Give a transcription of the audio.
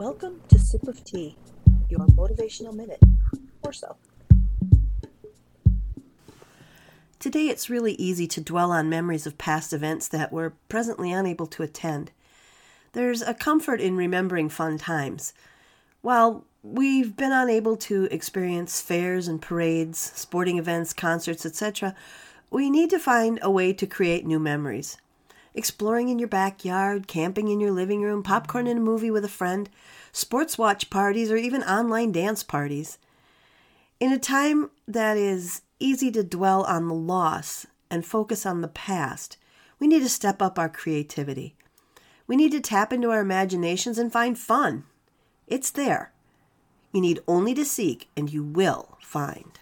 Welcome to Sip of Tea, your motivational minute, or so. Today it's really easy to dwell on memories of past events that we're presently unable to attend. There's a comfort in remembering fun times. While we've been unable to experience fairs and parades, sporting events, concerts, etc., we need to find a way to create new memories. Exploring in your backyard, camping in your living room, popcorn in a movie with a friend, sports watch parties, or even online dance parties. In a time that is easy to dwell on the loss and focus on the past, we need to step up our creativity. We need to tap into our imaginations and find fun. It's there. You need only to seek, and you will find.